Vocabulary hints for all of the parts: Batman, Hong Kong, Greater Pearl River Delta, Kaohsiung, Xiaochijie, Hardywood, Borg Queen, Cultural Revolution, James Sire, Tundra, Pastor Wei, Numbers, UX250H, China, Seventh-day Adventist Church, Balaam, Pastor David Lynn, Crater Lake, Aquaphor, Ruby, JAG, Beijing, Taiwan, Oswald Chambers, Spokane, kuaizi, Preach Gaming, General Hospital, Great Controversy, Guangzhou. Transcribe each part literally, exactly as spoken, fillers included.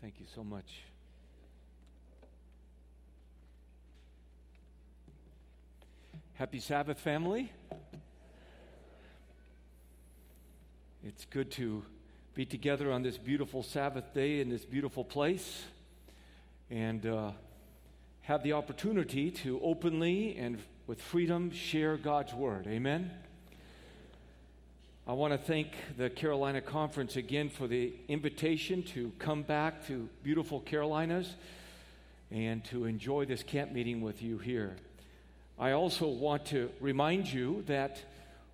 Thank you so much. Happy Sabbath, family. It's good to be together on this beautiful Sabbath day in this beautiful place and uh, have the opportunity to openly and with freedom share God's Word. Amen? I want to thank the Carolina Conference again for the invitation to come back to beautiful Carolinas and to enjoy this camp meeting with you here. I also want to remind you that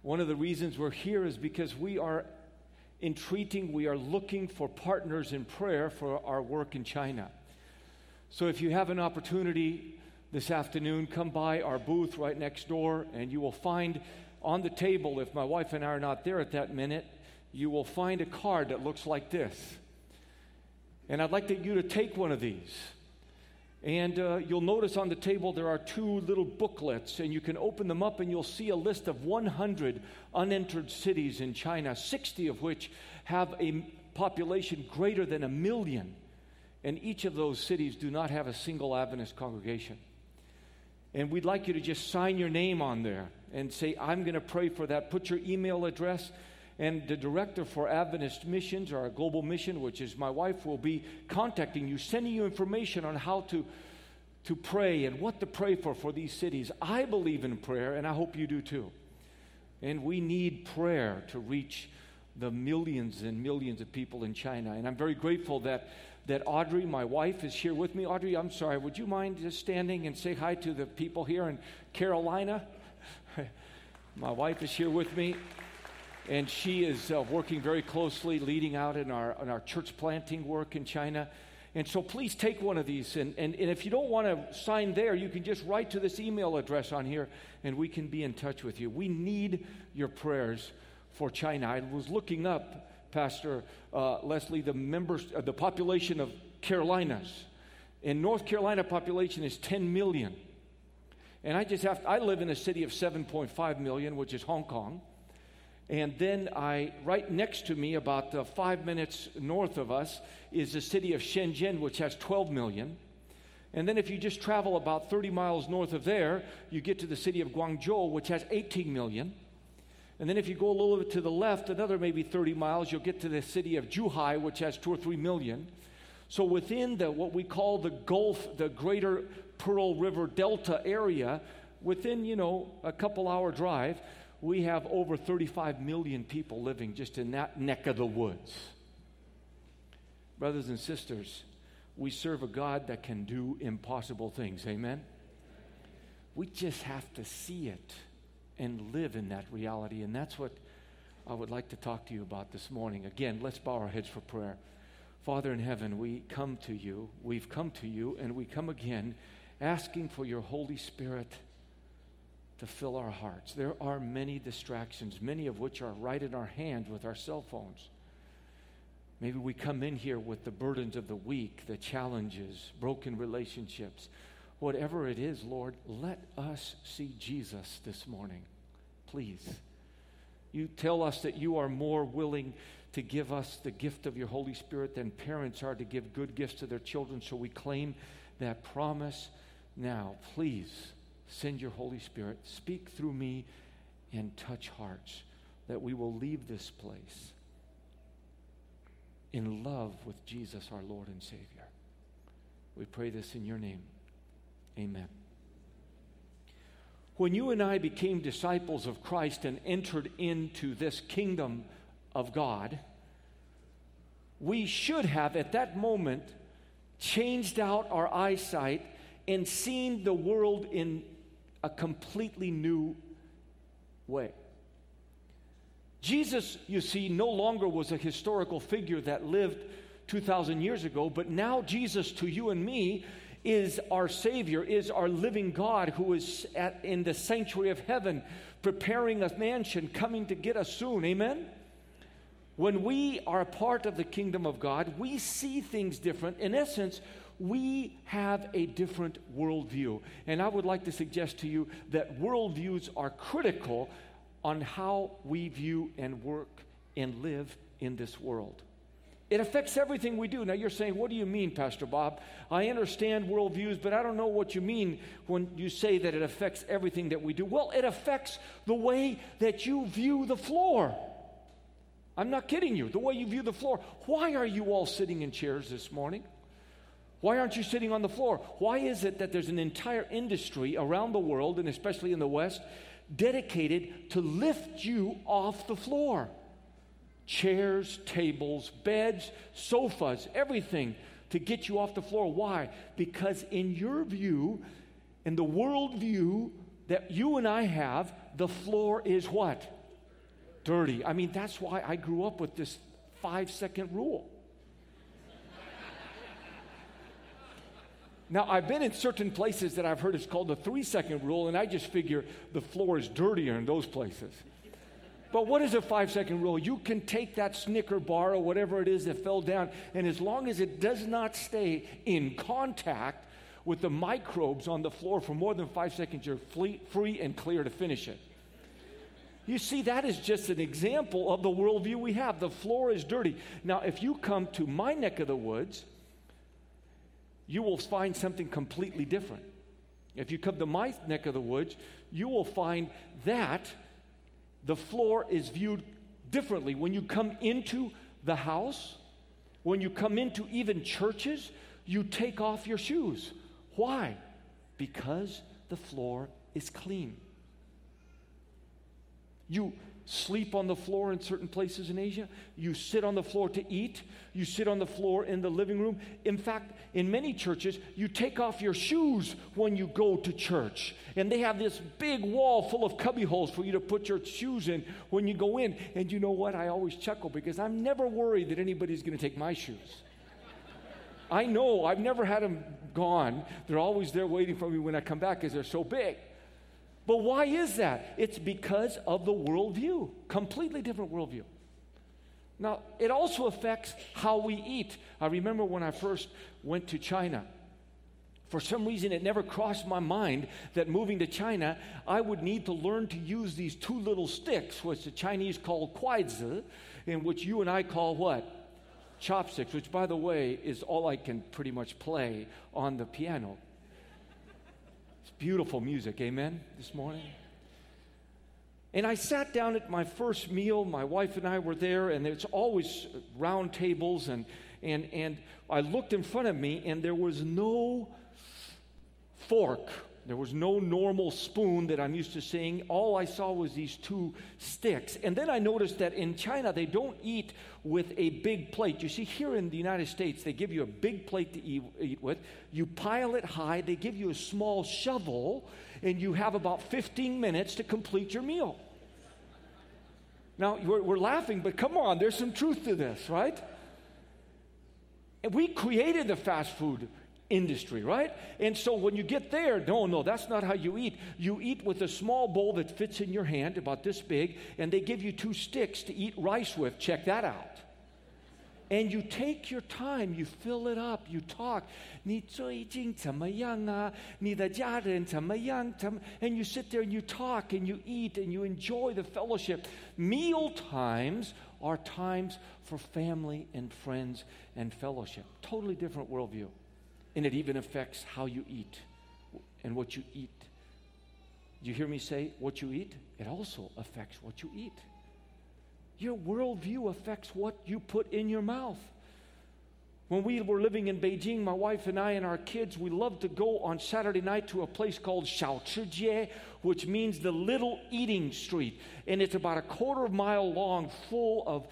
one of the reasons we're here is because we are entreating, we are looking for partners in prayer for our work in China. So if you have an opportunity this afternoon, come by our booth right next door, and you will find on the table, if my wife and I are not there at that minute, you will find a card that looks like this. And I'd like to, you to take one of these. And uh, you'll notice on the table there are two little booklets, and you can open them up and you'll see a list of one hundred unentered cities in China, sixty of which have a population greater than a million. And each of those cities do not have a single Adventist congregation. And we'd like you to just sign your name on there and say, I'm going to pray for that. Put your email address. And the director for Adventist Missions, or our global mission, which is my wife, will be contacting you, sending you information on how to, to pray and what to pray for for these cities. I believe in prayer, and I hope you do too. And we need prayer to reach the millions and millions of people in China. And I'm very grateful that, that Audrey, my wife, is here with me. Audrey, I'm sorry, would you mind just standing and say hi to the people here in Carolina? My wife is here with me. And she is uh, working very closely, leading out in our in our church planting work in China. And so please take one of these. And, and, and if you don't want to sign there, you can just write to this email address on here, and we can be in touch with you. We need your prayers for China. I was looking up, Pastor uh, Leslie, the members, uh, the population of Carolinas. And North Carolina population is ten million. And I just have to, I live in a city of seven point five million, which is Hong Kong. And then I, right next to me, about uh, five minutes north of us, is the city of Shenzhen, which has twelve million. And then if you just travel about thirty miles north of there, you get to the city of Guangzhou, which has eighteen million. And then if you go a little bit to the left, another maybe thirty miles, you'll get to the city of Zhuhai, which has two or three million. So within the what we call the Gulf, the Greater Pearl River Delta area, within, you know, a couple-hour drive, we have over thirty-five million people living just in that neck of the woods. Brothers and sisters, we serve a God that can do impossible things. Amen? We just have to see it and live in that reality. And that's what I would like to talk to you about this morning. Again, let's bow our heads for prayer. Father in heaven, we come to you. We've come to you, and we come again asking for your Holy Spirit to fill our hearts. There are many distractions, many of which are right in our hand with our cell phones. Maybe we come in here with the burdens of the week, the challenges, broken relationships. Whatever it is, Lord, let us see Jesus this morning. Please. You tell us that you are more willing to give us the gift of your Holy Spirit than parents are to give good gifts to their children, so we claim that promise now. Please. Send your Holy Spirit, speak through me, and touch hearts, that we will leave this place in love with Jesus, our Lord and Savior. We pray this in your name. Amen. When you and I became disciples of Christ and entered into this kingdom of God, we should have, at that moment, changed out our eyesight and seen the world in a completely new way. Jesus, you see, no longer was a historical figure that lived two thousand years ago, but now Jesus, to you and me, is our Savior, is our living God, who is at, in the sanctuary of heaven, preparing a mansion, coming to get us soon. Amen? When we are a part of the kingdom of God, we see things different. In essence, we have a different worldview. And I would like to suggest to you that worldviews are critical on how we view and work and live in this world. It affects everything we do. Now you're saying, what do you mean, Pastor Bob? I understand worldviews, but I don't know what you mean when you say that it affects everything that we do. Well, it affects the way that you view the floor. I'm not kidding you. The way you view the floor. Why are you all sitting in chairs this morning? Why aren't you sitting on the floor? Why is it that there's an entire industry around the world, and especially in the West, dedicated to lift you off the floor? Chairs, tables, beds, sofas, everything to get you off the floor. Why? Because in your view, in the world view that you and I have, the floor is what? Dirty. I mean, that's why I grew up with this five-second rule. Now, I've been in certain places that I've heard it's called the three-second rule, and I just figure the floor is dirtier in those places. But what is a five-second rule? You can take that Snicker bar or whatever it is that fell down, and as long as it does not stay in contact with the microbes on the floor for more than five seconds, you're free and clear to finish it. You see, that is just an example of the worldview we have. The floor is dirty. Now, if you come to my neck of the woods, you will find something completely different. If you come to my neck of the woods, you will find that the floor is viewed differently. When you come into the house, when you come into even churches, you take off your shoes. Why? Because the floor is clean. You sleep on the floor in certain places in Asia. You sit on the floor to eat. You sit on the floor in the living room. In fact, in many churches, you take off your shoes when you go to church. And they have this big wall full of cubby holes for you to put your shoes in when you go in. And you know what? I always chuckle because I'm never worried that anybody's going to take my shoes. I know. I've never had them gone. They're always there waiting for me when I come back because they're so big. But why is that? It's because of the worldview, completely different worldview. Now, it also affects how we eat. I remember when I first went to China. For some reason, it never crossed my mind that moving to China, I would need to learn to use these two little sticks, which the Chinese call kuaizi, and which you and I call what? Chopsticks, which, by the way, is all I can pretty much play on the piano. Beautiful music, amen, this morning. And I sat down at my first meal. My wife and I were there, and it's always round tables, and and and I looked in front of me, and there was no fork. There was no normal spoon that I'm used to seeing. All I saw was these two sticks. And then I noticed that in China, they don't eat with a big plate. You see, here in the United States, they give you a big plate to eat, eat with. You pile it high. They give you a small shovel, and you have about fifteen minutes to complete your meal. Now, we're, we're laughing, but come on, there's some truth to this, right? And we created the fast food industry, right? And so when you get there, no, no, that's not how you eat. You eat with a small bowl that fits in your hand, about this big, and they give you two sticks to eat rice with. Check that out. And you take your time, you fill it up, you talk. 你最近怎么样啊? 你的家人怎么样? And you sit there and you talk and you eat and you enjoy the fellowship. Meal times are times for family and friends and fellowship. Totally different worldview. And it even affects how you eat and what you eat. You hear me say what you eat? It also affects what you eat. Your worldview affects what you put in your mouth. When we were living in Beijing, my wife and I and our kids, we loved to go on Saturday night to a place called Xiaochijie, which means the little eating street. And it's about a quarter of a mile long, full of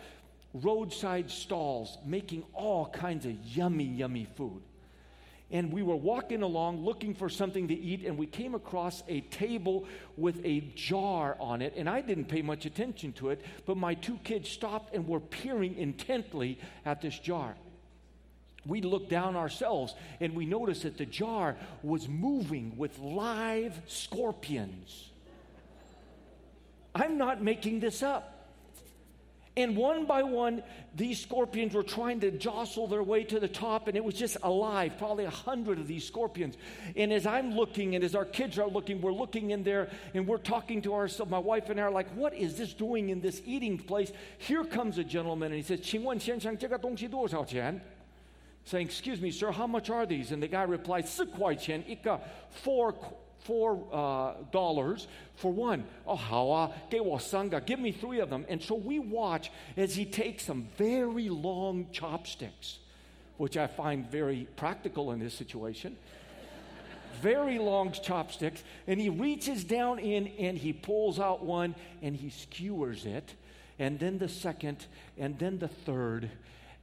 roadside stalls, making all kinds of yummy, yummy food. And we were walking along looking for something to eat, and we came across a table with a jar on it. And I didn't pay much attention to it, but my two kids stopped and were peering intently at this jar. We looked down ourselves, and we noticed that the jar was moving with live scorpions. I'm not making this up. And one by one, these scorpions were trying to jostle their way to the top, and it was just alive, probably a hundred of these scorpions. And as I'm looking, and as our kids are looking, we're looking in there, and we're talking to ourselves. My wife and I are like, what is this doing in this eating place? Here comes a gentleman, and he says, 请问先生这个东西多少钱? Saying, excuse me, sir, how much are these? And the guy replies,四块钱一个, four Four uh, dollars for one. Oh, hawa, gewasanga. Give me three of them. And so we watch as he takes some very long chopsticks, which I find very practical in this situation. Very long chopsticks, and he reaches down in and he pulls out one and he skewers it, and then the second, and then the third.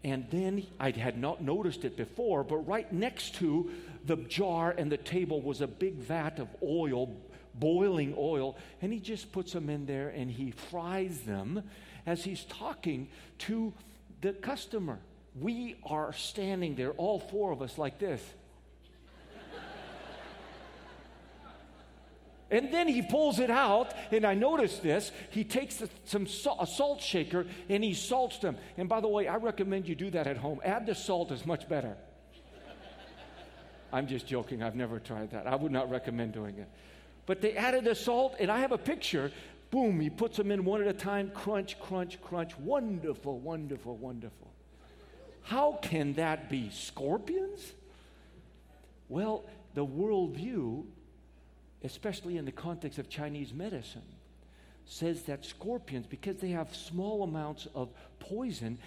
And then, I had not noticed it before, but right next to the jar and the table was a big vat of oil, boiling oil, and he just puts them in there and he fries them as he's talking to the customer. We are standing there, all four of us, like this. And then he pulls it out, and I noticed this. He takes a, some salt, a salt shaker, and he salts them. And by the way, I recommend you do that at home. Add the salt is much better. I'm just joking. I've never tried that. I would not recommend doing it. But they added the salt, and I have a picture. Boom, he puts them in one at a time. Crunch, crunch, crunch. Wonderful, wonderful, wonderful. How can that be? Scorpions? Well, the worldview, especially in the context of Chinese medicine, says that scorpions, because they have small amounts of poison,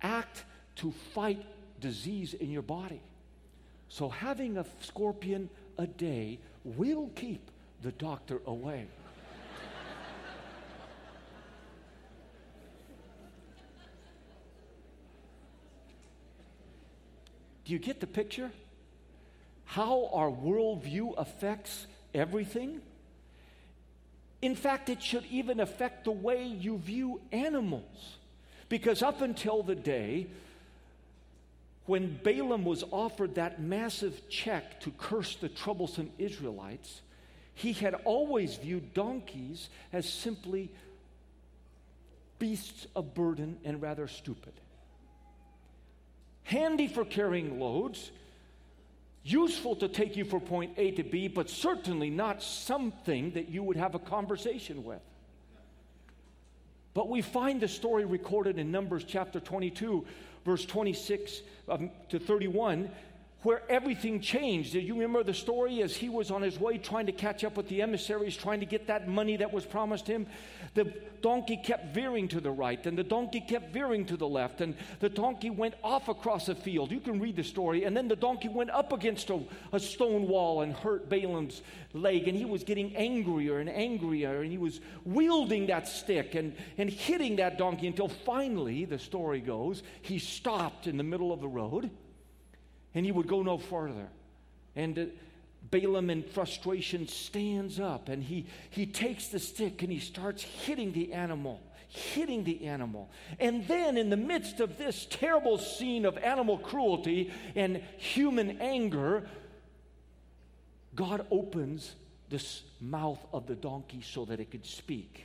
act to fight disease in your body. So having a scorpion a day will keep the doctor away. Do you get the picture? How our worldview affects everything. In fact, it should even affect the way you view animals. Because up until the day when Balaam was offered that massive check to curse the troublesome Israelites, he had always viewed donkeys as simply beasts of burden and rather stupid. Handy for carrying loads, useful to take you from point A to B, but certainly not something that you would have a conversation with. But we find the story recorded in Numbers chapter twenty-two, verse twenty-six to thirty-one, where everything changed. Do you remember the story? As he was on his way trying to catch up with the emissaries, trying to get that money that was promised him, the donkey kept veering to the right, and the donkey kept veering to the left, and the donkey went off across a field. You can read the story. And then the donkey went up against a, a stone wall and hurt Balaam's leg, and he was getting angrier and angrier, and he was wielding that stick and, and hitting that donkey until finally, the story goes, he stopped in the middle of the road. And he would go no farther. And uh, Balaam in frustration stands up, and he, he takes the stick and he starts hitting the animal, hitting the animal. And then in the midst of this terrible scene of animal cruelty and human anger, God opens this mouth of the donkey so that it could speak.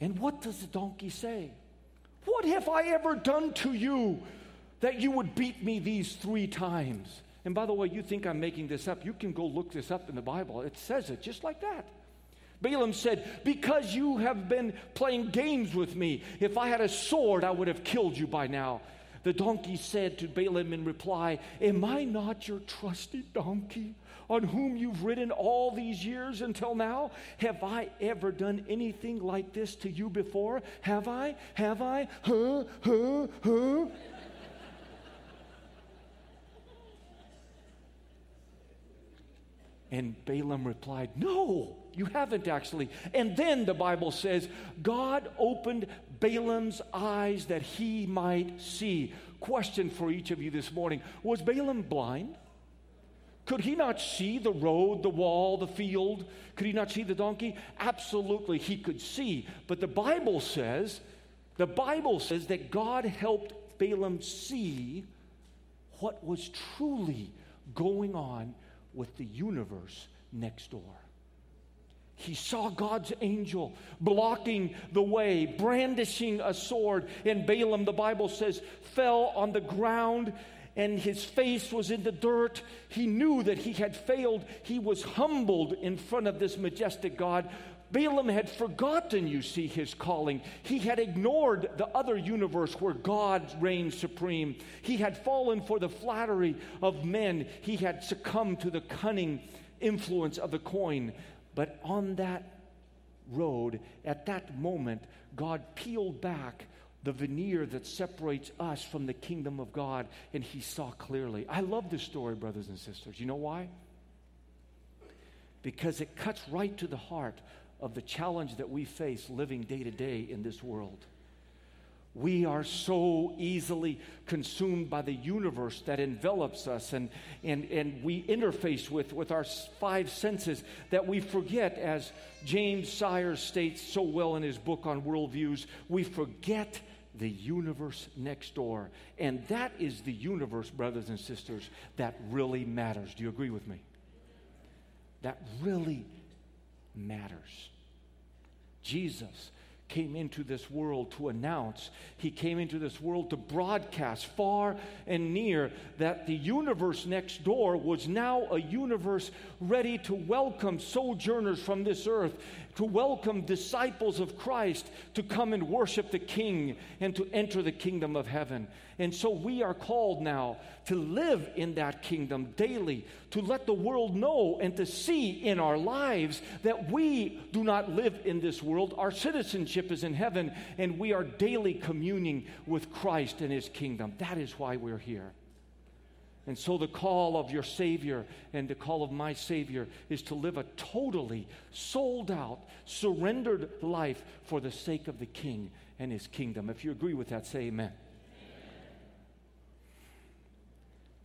And what does the donkey say? What have I ever done to you that you would beat me these three times? And by the way, you think I'm making this up. You can go look this up in the Bible. It says it just like that. Balaam said, because you have been playing games with me. If I had a sword, I would have killed you by now. The donkey said to Balaam in reply, am I not your trusty donkey on whom you've ridden all these years until now? Have I ever done anything like this to you before? Have I? Have I? Huh? Huh? Huh? And Balaam replied, no, you haven't actually. And then the Bible says, God opened Balaam's eyes that he might see. Question for each of you this morning. Was Balaam blind? Could he not see the road, the wall, the field? Could he not see the donkey? Absolutely, he could see. But the Bible says, the Bible says that God helped Balaam see what was truly going on with the universe next door. He saw God's angel blocking the way, brandishing a sword. And Balaam, the Bible says, fell on the ground and his face was in the dirt. He knew that he had failed. He was humbled in front of this majestic God. Balaam had forgotten, you see, his calling. He had ignored the other universe where God reigned supreme. He had fallen for the flattery of men. He had succumbed to the cunning influence of the coin. But on that road, at that moment, God peeled back the veneer that separates us from the kingdom of God, and he saw clearly. I love this story, brothers and sisters. You know why? Because it cuts right to the heart of the challenge that we face living day to day in this world. We are so easily consumed by the universe that envelops us and, and, and we interface with, with our five senses that we forget, as James Sire states so well in his book on worldviews, we forget the universe next door. And that is the universe, brothers and sisters, that really matters. Do you agree with me? That really matters. Jesus came into this world to announce. He came into this world to broadcast far and near that the universe next door was now a universe ready to welcome sojourners from this earth, to welcome disciples of Christ to come and worship the King and to enter the kingdom of heaven. And so we are called now to live in that kingdom daily, to let the world know and to see in our lives that we do not live in this world. Our citizenship is in heaven, and we are daily communing with Christ and his kingdom. That is why we're here. And so the call of your Savior and the call of my Savior is to live a totally sold out, surrendered life for the sake of the King and his kingdom. If you agree with that, say amen. Amen.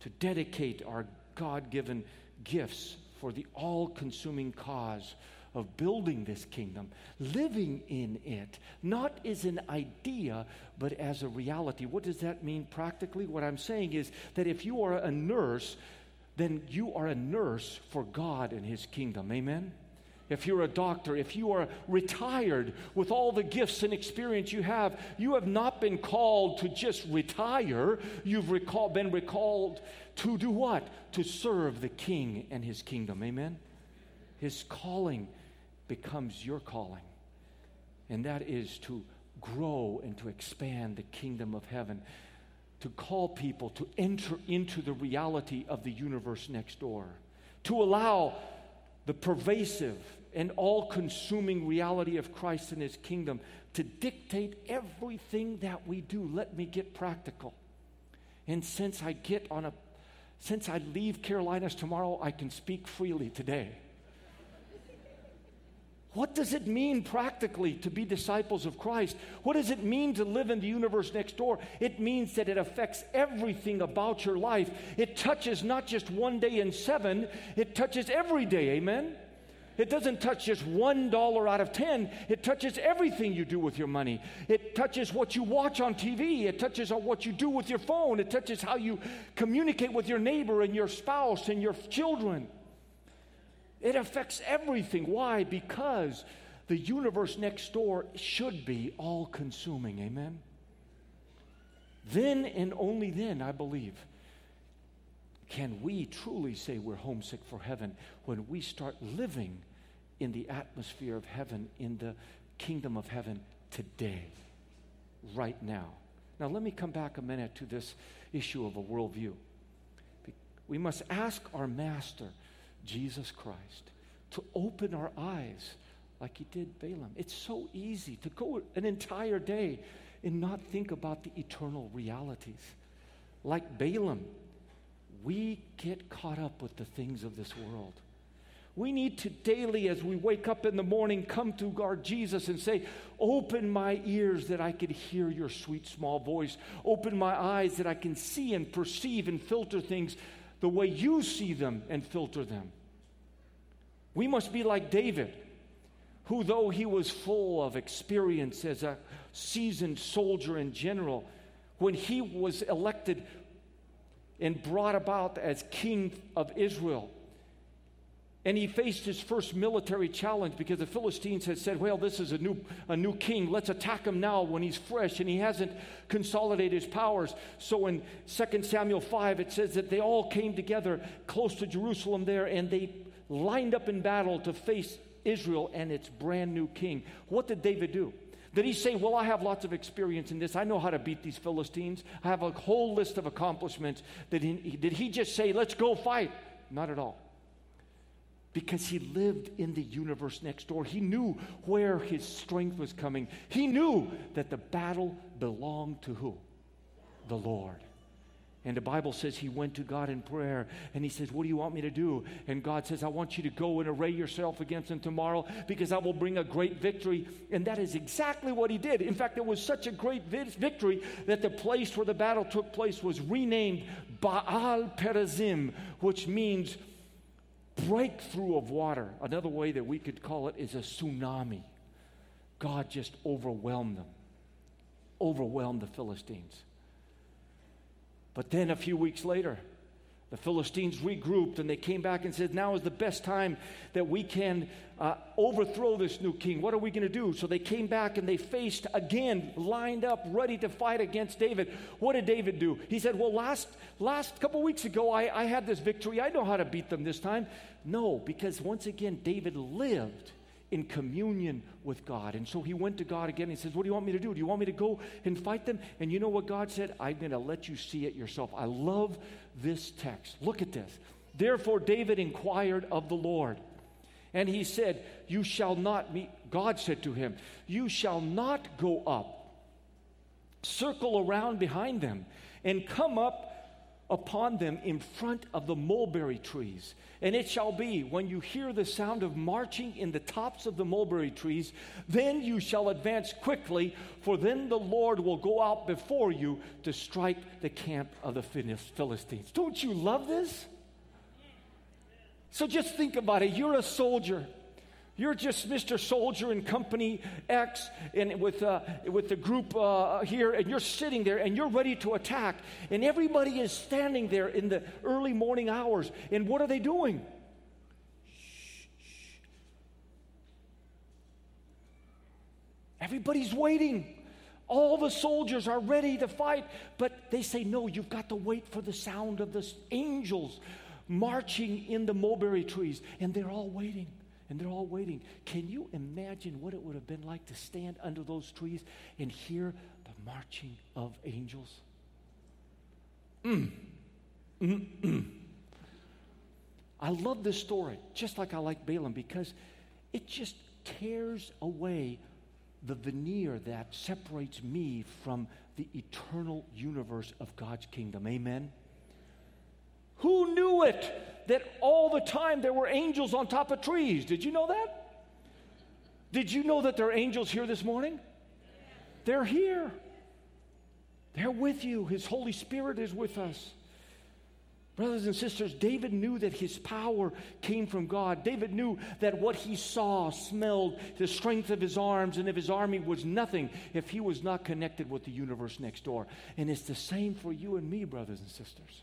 To dedicate our God-given gifts for the all-consuming cause of building this kingdom, living in it, not as an idea, but as a reality. What does that mean practically? What I'm saying is that if you are a nurse, then you are a nurse for God and his kingdom. Amen? If you're a doctor, if you are retired with all the gifts and experience you have, you have not been called to just retire. You've recall, been recalled to do what? To serve the King and his kingdom. Amen? His calling becomes your calling, and that is to grow and to expand the kingdom of heaven, to call people to enter into the reality of the universe next door, to allow the pervasive and all-consuming reality of Christ and his kingdom to dictate everything that we do. Let me get practical. And since I get on a since I leave Carolinas tomorrow, I can speak freely today. What does it mean practically to be disciples of Christ? What does it mean to live in the universe next door? It means that it affects everything about your life. It touches not just one day in seven, it touches every day, amen? It doesn't touch just one dollar out of ten. It touches everything you do with your money. It touches what you watch on T V. It touches on what you do with your phone. It touches how you communicate with your neighbor and your spouse and your children. It affects everything. Why? Because the universe next door should be all-consuming. Amen? Then and only then, I believe, can we truly say we're homesick for heaven, when we start living in the atmosphere of heaven, in the kingdom of heaven today, right now. Now, let me come back a minute to this issue of a worldview. We must ask our Master, Jesus Christ, to open our eyes like he did Balaam. It's so easy to go an entire day and not think about the eternal realities. Like Balaam, we get caught up with the things of this world. We need to daily, as we wake up in the morning, come to our Jesus and say, open my ears that I can hear your sweet small voice. Open my eyes that I can see and perceive and filter things the way you see them and filter them. We must be like David, who, though he was full of experience as a seasoned soldier and general, when he was elected and brought about as king of Israel, And he faced his first military challenge because the Philistines had said, well, this is a new, a new king. Let's attack him now when he's fresh and he hasn't consolidated his powers. So in Second Samuel five, it says that they all came together close to Jerusalem there, and they lined up in battle to face Israel and its brand new king. What did David do? Did he say, well, I have lots of experience in this. I know how to beat these Philistines. I have a whole list of accomplishments. Did he, did he just say, let's go fight? Not at all. Because he lived in the universe next door. He knew where his strength was coming. He knew that the battle belonged to who? The Lord. And the Bible says he went to God in prayer, and he says, what do you want me to do? And God says, I want you to go and array yourself against him tomorrow, because I will bring a great victory. And that is exactly what he did. In fact, it was such a great victory that the place where the battle took place was renamed Baal Perazim, which means breakthrough of water. Another way that we could call it is a tsunami. God just overwhelmed them, overwhelmed the Philistines. But then a few weeks later, the Philistines regrouped, and they came back and said, now is the best time that we can uh, overthrow this new king. What are we going to do? So they came back, and they faced again, lined up, ready to fight against David. What did David do? He said, well, last last couple weeks ago, I, I had this victory. I know how to beat them this time. No, because once again, David lived in communion with God. And so he went to God again. He says, what do you want me to do? Do you want me to go and fight them? And you know what God said? I'm going to let you see it yourself. I love this text. Look at this. Therefore David inquired of the Lord, and he said, you shall not meet. God said to him, you shall not go up, circle around behind them, and come up upon them in front of the mulberry trees. And it shall be, when you hear the sound of marching in the tops of the mulberry trees, then you shall advance quickly, for then the Lord will go out before you to strike the camp of the Philistines. Don't you love this? So just think about it. You're a soldier. You're just Mister Soldier in Company X, and with uh, with the group uh, here, and you're sitting there, and you're ready to attack, and everybody is standing there in the early morning hours, and what are they doing? Shh, shh. Everybody's waiting. All the soldiers are ready to fight, but they say, no, you've got to wait for the sound of the angels marching in the mulberry trees, and they're all waiting. And they're all waiting. Can you imagine what it would have been like to stand under those trees and hear the marching of angels? Mm. Mm-mm. I love this story, just like I like Balaam, because it just tears away the veneer that separates me from the eternal universe of God's kingdom. Amen? Who knew it? That all the time there were angels on top of trees. Did you know that? Did you know that there are angels here this morning? They're here. They're with you. His Holy Spirit is with us. Brothers and sisters, David knew that his power came from God. David knew that what he saw, smelled, the strength of his arms and of his army was nothing if he was not connected with the universe next door. And it's the same for you and me, brothers and sisters.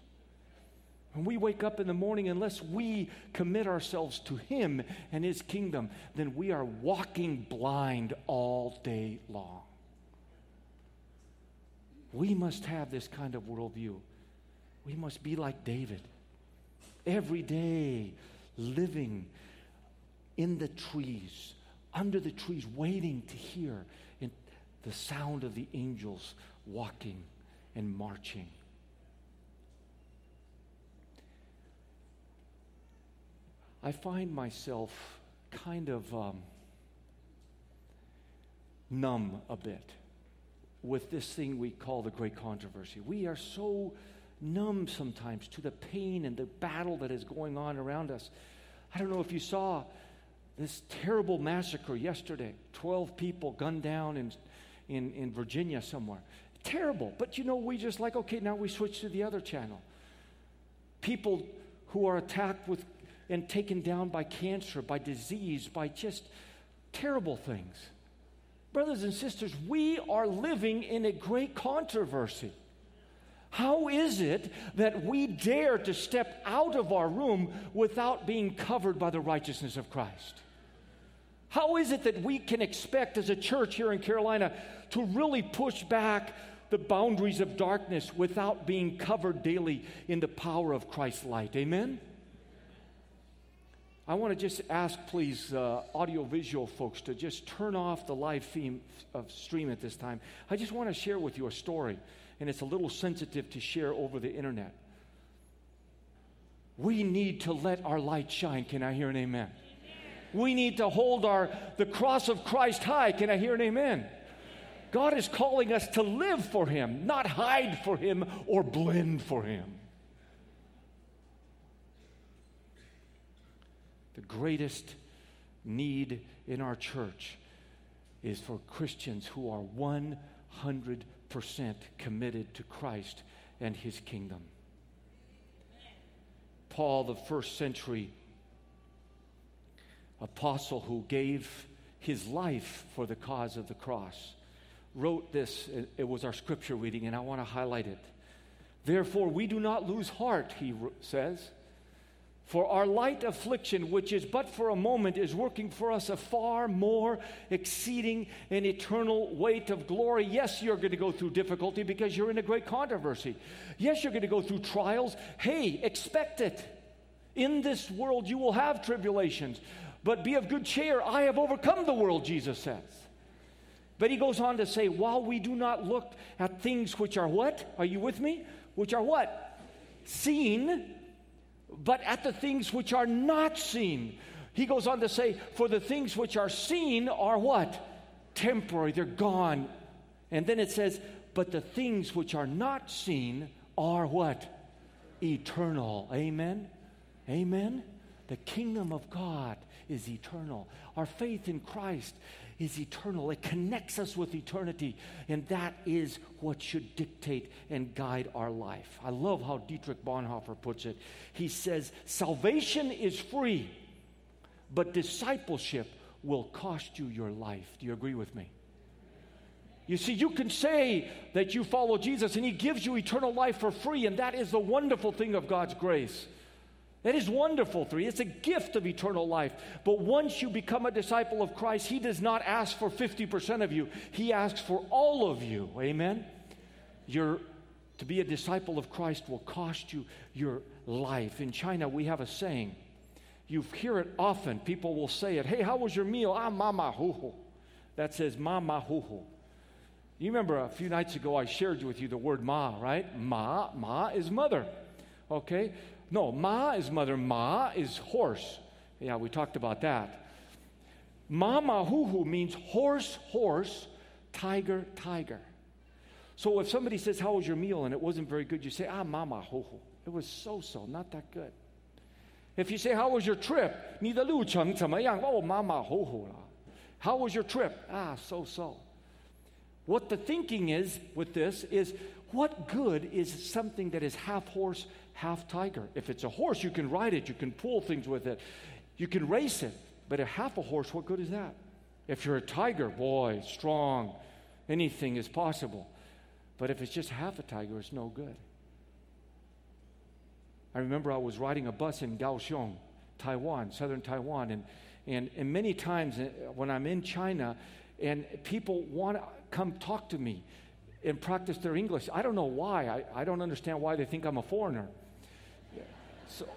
When we wake up in the morning, unless we commit ourselves to Him and His kingdom, then we are walking blind all day long. We must have this kind of worldview. We must be like David, every day living in the trees, under the trees, waiting to hear the sound of the angels walking and marching. I find myself kind of um, numb a bit with this thing we call the Great Controversy. We are so numb sometimes to the pain and the battle that is going on around us. I don't know if you saw this terrible massacre yesterday. twelve people gunned down in, in, in Virginia somewhere. Terrible. But, you know, we just like, okay, now we switch to the other channel. People who are attacked with and taken down by cancer, by disease, by just terrible things. Brothers and sisters, we are living in a great controversy. How is it that we dare to step out of our room without being covered by the righteousness of Christ? How is it that we can expect as a church here in Carolina to really push back the boundaries of darkness without being covered daily in the power of Christ's light? Amen? I want to just ask, please, uh, audio-visual folks to just turn off the live theme of stream at this time. I just want to share with you a story, and it's a little sensitive to share over the internet. We need to let our light shine. Can I hear an amen? We need to hold our the cross of Christ high. Can I hear an amen? God is calling us to live for Him, not hide for Him or blend for Him. The greatest need in our church is for Christians who are one hundred percent committed to Christ and His kingdom. Paul, the first century apostle who gave his life for the cause of the cross, wrote this. It was our scripture reading, and I want to highlight it. Therefore, we do not lose heart, he says, for our light affliction, which is but for a moment, is working for us a far more exceeding and eternal weight of glory. Yes, you're going to go through difficulty because you're in a great controversy. Yes, you're going to go through trials. Hey, expect it. In this world, you will have tribulations. But be of good cheer, I have overcome the world, Jesus says. But he goes on to say, while we do not look at things which are what? Are you with me? Which are what? Seen, but at the things which are not seen. He goes on to say, for the things which are seen are what? Temporary, they're gone. And then it says, but the things which are not seen are what? Eternal. Amen? Amen? The kingdom of God is eternal. Our faith in Christ is eternal. It connects us with eternity, and that is what should dictate and guide our life. I love how Dietrich Bonhoeffer puts it. He says, salvation is free, but discipleship will cost you your life. Do you agree with me? You see, you can say that you follow Jesus, and He gives you eternal life for free, and that is the wonderful thing of God's grace. That is wonderful to you. It's a gift of eternal life. But once you become a disciple of Christ, He does not ask for fifty percent of you. He asks for all of you. Amen? Your, to be a disciple of Christ will cost you your life. In China, we have a saying. You hear it often. People will say it. Hey, how was your meal? Ah, mama huhu. That says mama huhu. You remember a few nights ago I shared with you the word ma, right? Ma, ma is mother. Okay? No, ma is mother, ma is horse. Yeah, we talked about that. Mama huhu means horse, horse, tiger, tiger. So if somebody says, how was your meal? And it wasn't very good, you say, ah, mama huhu. It was so-so, not that good. If you say, how was your trip? 你的路程怎么样? Oh, mama huhu. How was your trip? Ah, so-so. What the thinking is with this is, what good is something that is half horse, half tiger? If it's a horse, you can ride it. You can pull things with it. You can race it. But a half a horse, what good is that? If you're a tiger, boy, strong, anything is possible. But if it's just half a tiger, it's no good. I remember I was riding a bus in Kaohsiung, Taiwan, southern Taiwan. And, and, and many times when I'm in China and people want to come talk to me, and practice their English. I don't know why. I, I don't understand why they think I'm a foreigner. So,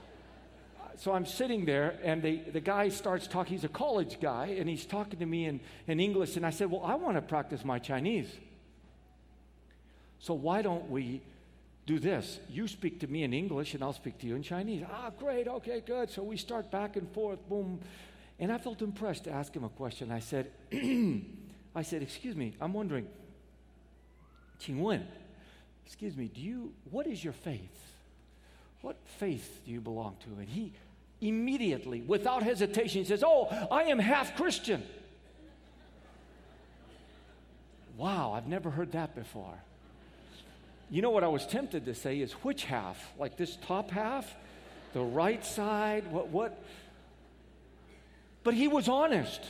so I'm sitting there, and they, the guy starts talking. He's a college guy, and he's talking to me in, in English. And I said, well, I want to practice my Chinese. So why don't we do this? You speak to me in English, and I'll speak to you in Chinese. Ah, great. Okay, good. So we start back and forth. Boom. And I felt impressed to ask him a question. I said, I said, excuse me, I'm wondering, 请问, excuse me, do you, what is your faith? What faith do you belong to? And he immediately, without hesitation, says, oh, I am half Christian. Wow, I've never heard that before. You know what I was tempted to say is, which half? Like this top half? The right side? What? What? But he was honest.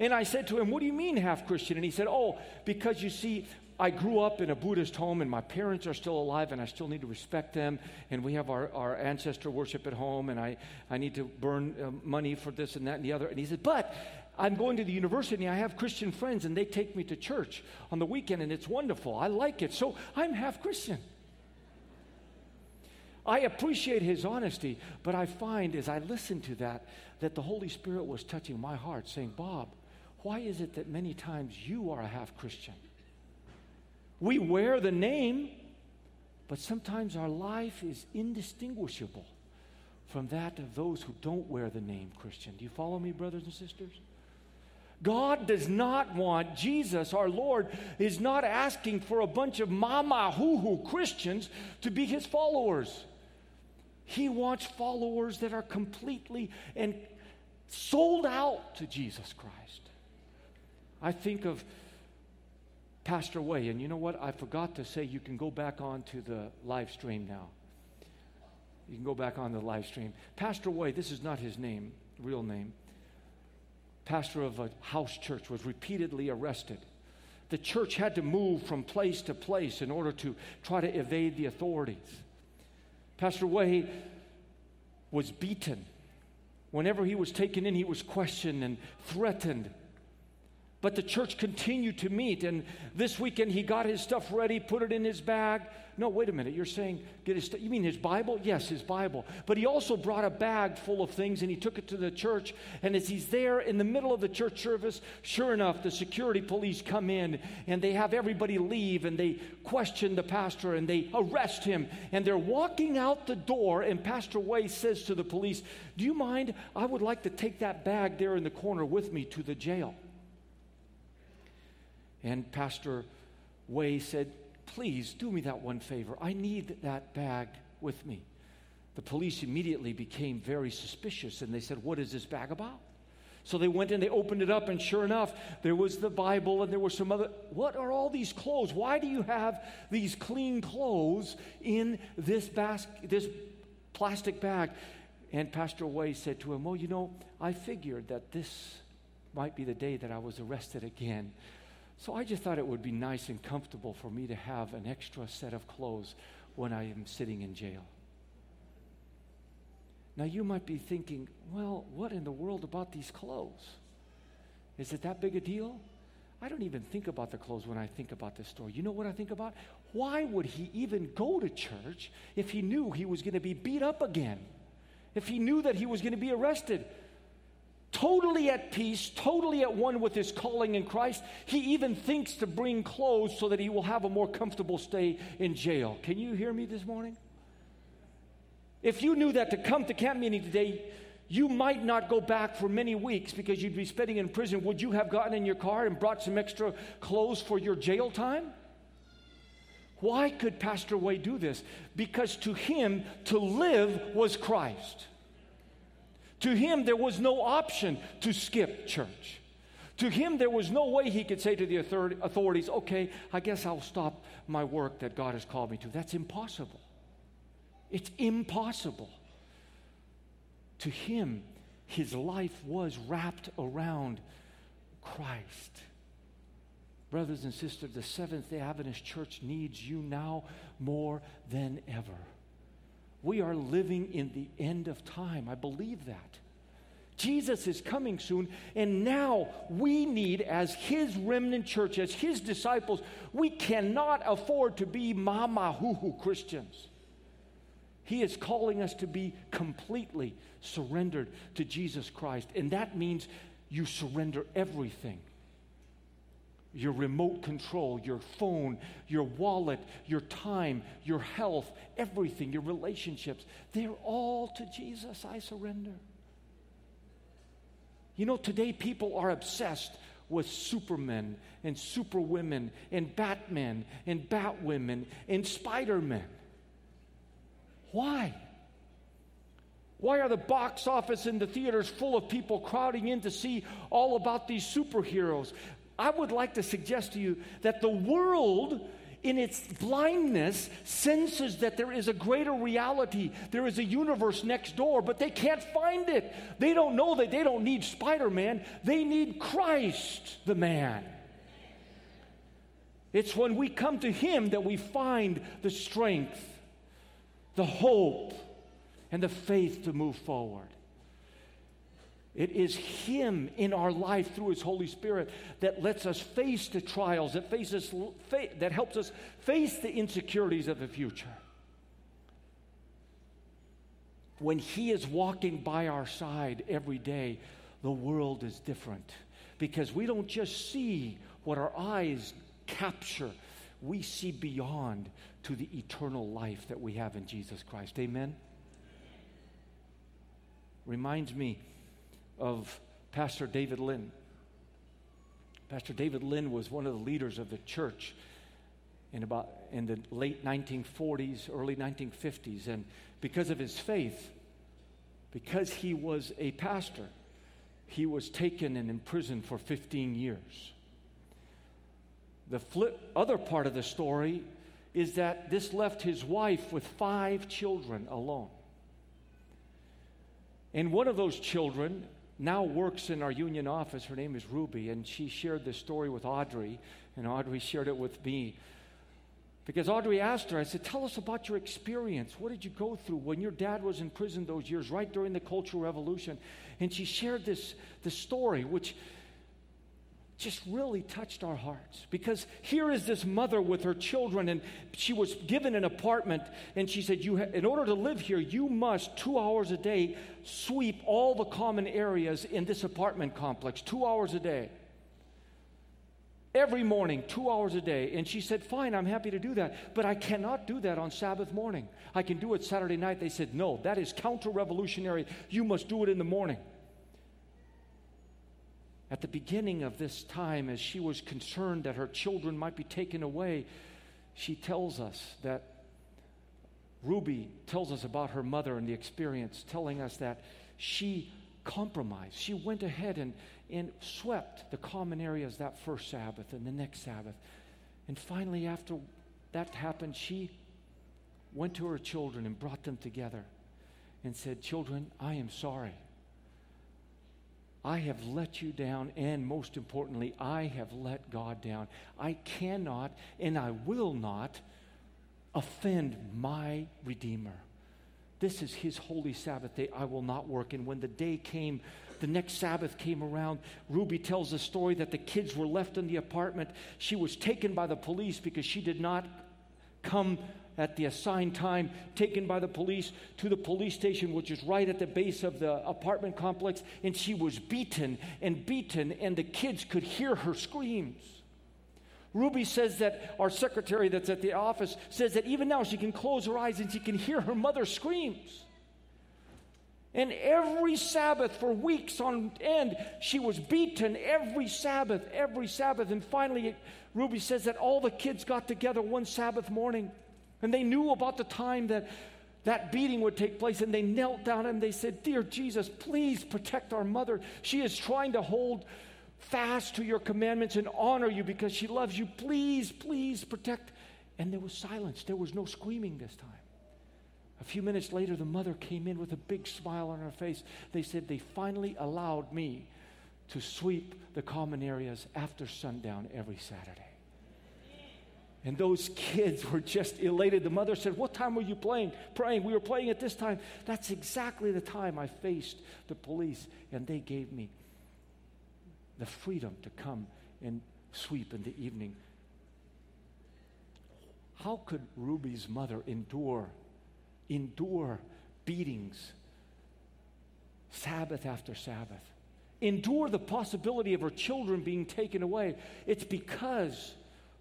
And I said to him, what do you mean half Christian? And he said, oh, because you see, I grew up in a Buddhist home, and my parents are still alive, and I still need to respect them, and we have our, our ancestor worship at home, and I, I need to burn uh, money for this and that and the other. And he said, but I'm going to the university, and I have Christian friends, and they take me to church on the weekend, and it's wonderful. I like it. So I'm half Christian. I appreciate his honesty, but I find as I listen to that, that the Holy Spirit was touching my heart, saying, Bob, why is it that many times you are a half Christian? We wear the name, but sometimes our life is indistinguishable from that of those who don't wear the name Christian. Do you follow me, brothers and sisters? God does not want, Jesus, our Lord, is not asking for a bunch of mama hoo-hoo Christians to be his followers. He wants followers that are completely and sold out to Jesus Christ. I think of Pastor Wei, and you know what? I forgot to say you can go back on to the live stream now. You can go back on the live stream. Pastor Wei, this is not his name, real name. Pastor of a house church was repeatedly arrested. The church had to move from place to place in order to try to evade the authorities. Pastor Wei was beaten. Whenever he was taken in, he was questioned and threatened. But the church continued to meet, and this weekend he got his stuff ready, put it in his bag. No, wait a minute, you're saying, get his st- you mean his Bible? Yes, his Bible. But he also brought a bag full of things, and he took it to the church, and as he's there in the middle of the church service, sure enough, the security police come in, and they have everybody leave, and they question the pastor, and they arrest him, and they're walking out the door, and Pastor Wei says to the police, do you mind? I would like to take that bag there in the corner with me to the jail. And Pastor Wei said, please do me that one favor. I need that bag with me. The police immediately became very suspicious, and they said, what is this bag about? So they went and they opened it up, and sure enough, there was the Bible, and there were some other, what are all these clothes? Why do you have these clean clothes in this bas- this plastic bag? And Pastor Wei said to him, well, you know, I figured that this might be the day that I was arrested again. So I just thought it would be nice and comfortable for me to have an extra set of clothes when I am sitting in jail. Now you might be thinking, well, what in the world about these clothes? Is it that big a deal? I don't even think about the clothes when I think about this story. You know what I think about? Why would he even go to church if he knew he was going to be beat up again? If he knew that he was going to be arrested? Totally at peace, totally at one with his calling in Christ, he even thinks to bring clothes so that he will have a more comfortable stay in jail. Can you hear me this morning? If you knew that to come to camp meeting today, you might not go back for many weeks because you'd be spending in prison. Would you have gotten in your car and brought some extra clothes for your jail time? Why could Pastor Wei do this? Because to him, to live was Christ. To him, there was no option to skip church. To him, there was no way he could say to the authorities, okay, I guess I'll stop my work that God has called me to. That's impossible. It's impossible. To him, his life was wrapped around Christ. Brothers and sisters, the Seventh-day Adventist Church needs you now more than ever. We are living in the end of time. I believe that. Jesus is coming soon, and now we need, as his remnant church, as his disciples, we cannot afford to be mama hoo-hoo Christians. He is calling us to be completely surrendered to Jesus Christ, and that means you surrender everything. Your remote control, your phone, your wallet, your time, your health, everything, your relationships, they're all to Jesus. I surrender. You know, today people are obsessed with supermen and superwomen and Batman and Batwomen and Spider-Man. Why? Why are the box office and the theaters full of people crowding in to see all about these superheroes? I would like to suggest to you that the world in its blindness senses that there is a greater reality. There is a universe next door, but they can't find it. They don't know that they don't need Spider-Man. They need Christ, the man. It's when we come to Him that we find the strength, the hope, and the faith to move forward. It is Him in our life through His Holy Spirit that lets us face the trials, that faces, that helps us face the insecurities of the future. When He is walking by our side every day, the world is different, because we don't just see what our eyes capture. We see beyond to the eternal life that we have in Jesus Christ. Amen? Reminds me of Pastor David Lynn. Pastor David Lynn was one of the leaders of the church in about in the late nineteen forties, early nineteen fifties, and because of his faith, because he was a pastor, he was taken and imprisoned for fifteen years. The flip, other part of the story is that this left his wife with five children alone. And one of those children now works in our union office. Her name is Ruby, and she shared this story with Audrey, and Audrey shared it with me. Because Audrey asked her, I said, tell us about your experience. What did you go through when your dad was in prison those years, right during the Cultural Revolution? And she shared this, this story, which just really touched our hearts. Because here is this mother with her children, and she was given an apartment, and she said, "You, ha- in order to live here, you must two hours a day sweep all the common areas in this apartment complex, two hours a day. Every morning, two hours a day." And she said, "Fine, I'm happy to do that, but I cannot do that on Sabbath morning. I can do it Saturday night." They said, "No, that is counter-revolutionary. You must do it in the morning." At the beginning of this time, as she was concerned that her children might be taken away, she tells us that Ruby tells us about her mother and the experience, telling us that she compromised. She went ahead and, and swept the common areas that first Sabbath and the next Sabbath. And finally, after that happened, she went to her children and brought them together and said, "Children, I am sorry. I have let you down, and most importantly, I have let God down. I cannot and I will not offend my Redeemer. This is His holy Sabbath day. I will not work." And when the day came, the next Sabbath came around, Ruby tells the story that the kids were left in the apartment. She was taken by the police because she did not come at the assigned time, taken by the police to the police station, which is right at the base of the apartment complex, and she was beaten and beaten, and the kids could hear her screams. Ruby says that our secretary that's at the office says that even now she can close her eyes and she can hear her mother's screams. And every Sabbath for weeks on end, she was beaten every Sabbath, every Sabbath. And finally, Ruby says that all the kids got together one Sabbath morning, and they knew about the time that that beating would take place, and they knelt down and they said, "Dear Jesus, please protect our mother. She is trying to hold fast to your commandments and honor you because she loves you. Please, please protect." And there was silence. There was no screaming this time. A few minutes later, the mother came in with a big smile on her face. They said, "They finally allowed me to sweep the common areas after sundown every Saturday." And those kids were just elated. The mother said, "What time were you playing? praying? We were playing at this time. That's exactly the time I faced the police, and they gave me the freedom to come and sweep in the evening." How could Ruby's mother endure, endure beatings, Sabbath after Sabbath, endure the possibility of her children being taken away? It's because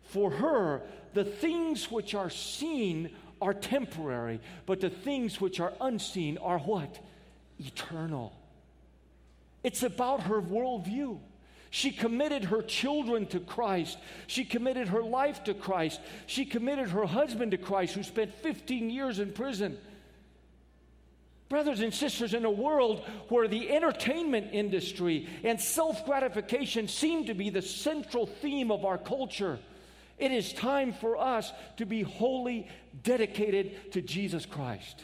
for her, the things which are seen are temporary, but the things which are unseen are what? Eternal. It's about her worldview. She committed her children to Christ. She committed her life to Christ. She committed her husband to Christ, who spent fifteen years in prison. Brothers and sisters, in a world where the entertainment industry and self-gratification seem to be the central theme of our culture, it is time for us to be wholly dedicated to Jesus Christ.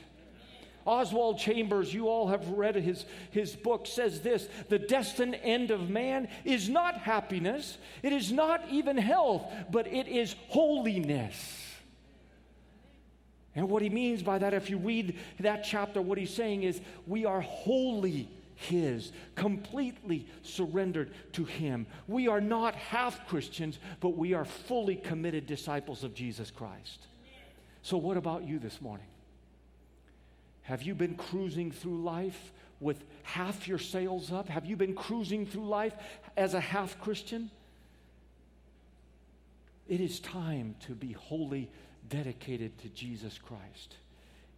Oswald Chambers, you all have read his, his book, says this: the destined end of man is not happiness, it is not even health, but it is holiness. And what he means by that, if you read that chapter, what he's saying is we are holy His, completely surrendered to Him. We are not half Christians, but we are fully committed disciples of Jesus Christ. So what about you this morning? Have you been cruising through life with half your sails up? Have you been cruising through life as a half Christian? It is time to be wholly dedicated to Jesus Christ.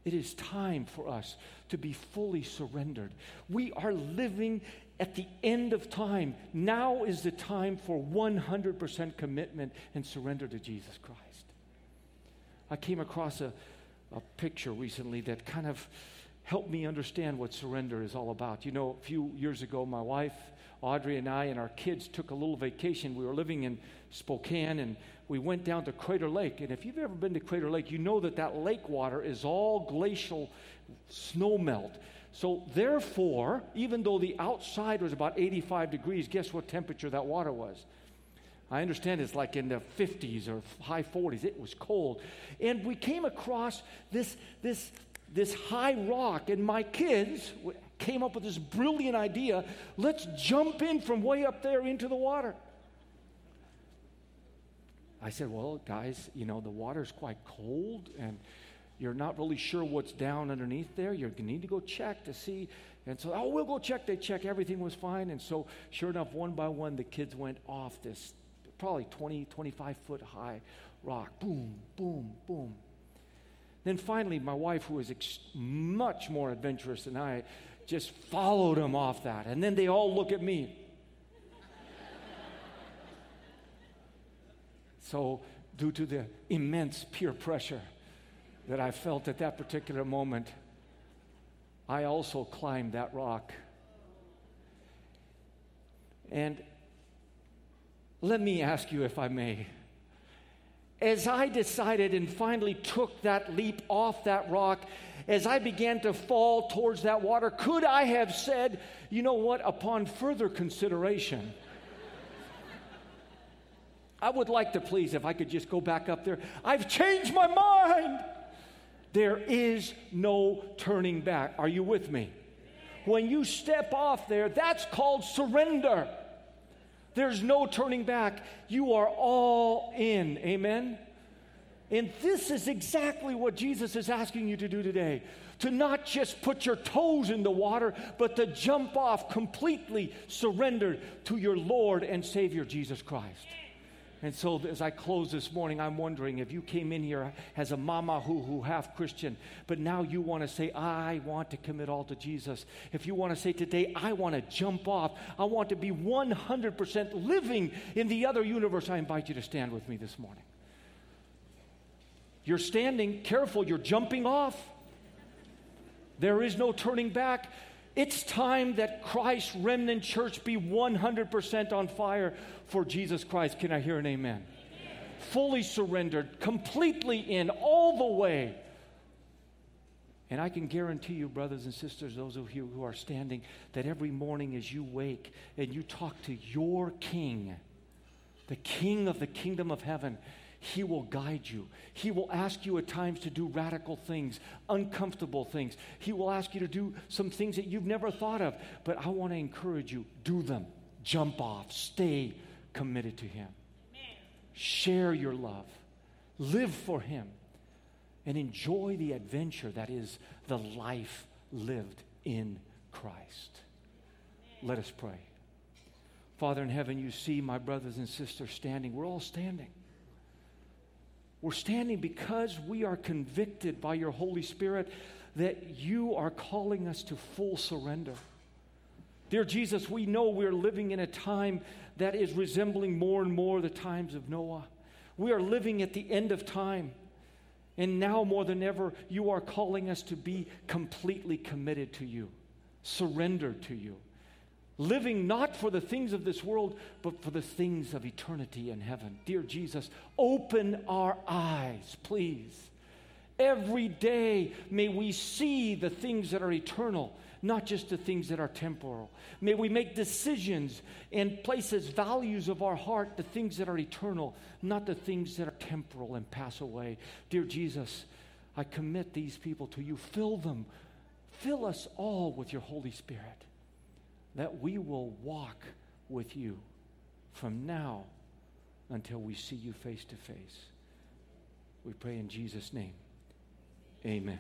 It is time for us to be fully surrendered. We are living at the end of time. Now is the time for one hundred percent commitment and surrender to Jesus Christ. I came across a, a picture recently that kind of helped me understand what surrender is all about. You know, a few years ago, my wife, Audrey, and I and our kids took a little vacation. We were living in Spokane, and we went down to Crater Lake. And if you've ever been to Crater Lake, you know that that lake water is all glacial snow melt. So therefore, even though the outside was about eighty-five degrees, guess what temperature that water was? I understand it's like in the fifties or high forties. It was cold. And we came across this, this, this high rock, and my kids came up with this brilliant idea: let's jump in from way up there into the water. I said, well, guys, you know, the water's quite cold, and you're not really sure what's down underneath there. You're going to need to go check to see. And so, oh, we'll go check. They checked. Everything was fine. And so, sure enough, one by one, the kids went off this probably twenty, twenty-five-foot high rock. Boom, boom, boom. Then finally, my wife, who is ex- much more adventurous than I, just followed them off that. And then they all look at me. So due to the immense peer pressure that I felt at that particular moment, I also climbed that rock. And let me ask you, if I may, as I decided and finally took that leap off that rock, as I began to fall towards that water, could I have said, you know what, upon further consideration, I would like to please, if I could just go back up there, I've changed my mind. There is no turning back. Are you with me? When you step off there, that's called surrender. There's no turning back. You are all in. Amen? And this is exactly what Jesus is asking you to do today. To not just put your toes in the water, but to jump off completely surrendered to your Lord and Savior, Jesus Christ. And so as I close this morning, I'm wondering if you came in here as a mama who, who half Christian, but now you want to say, I want to commit all to Jesus. If you want to say today, I want to jump off. I want to be one hundred percent living in the other universe. I invite you to stand with me this morning. You're standing. Careful, you're jumping off. There is no turning back. It's time that Christ's remnant church be one hundred percent on fire for Jesus Christ. Can I hear an amen? Amen? Fully surrendered, completely in, all the way. And I can guarantee you, brothers and sisters, those of you who are standing, that every morning as you wake and you talk to your King, the King of the Kingdom of Heaven, He will guide you. He will ask you at times to do radical things, uncomfortable things. He will ask you to do some things that you've never thought of. But I want to encourage you, do them. Jump off. Stay committed to Him. Amen. Share your love. Live for Him. And enjoy the adventure that is the life lived in Christ. Amen. Let us pray. Father in heaven, you see my brothers and sisters standing. We're all standing. We're standing because we are convicted by your Holy Spirit that you are calling us to full surrender. Dear Jesus, we know we're living in a time that is resembling more and more the times of Noah. We are living at the end of time. And now more than ever, you are calling us to be completely committed to you, surrendered to you, living not for the things of this world, but for the things of eternity in heaven. Dear Jesus, open our eyes, please, Every day may we see the things that are eternal, not just the things that are temporal. May we make decisions and place as values of our heart the things that are eternal, not the things that are temporal and pass away. Dear Jesus, I commit these people to you. Fill them. Fill us all with your Holy Spirit, that we will walk with you from now until we see you face to face. We pray in Jesus' name. Amen.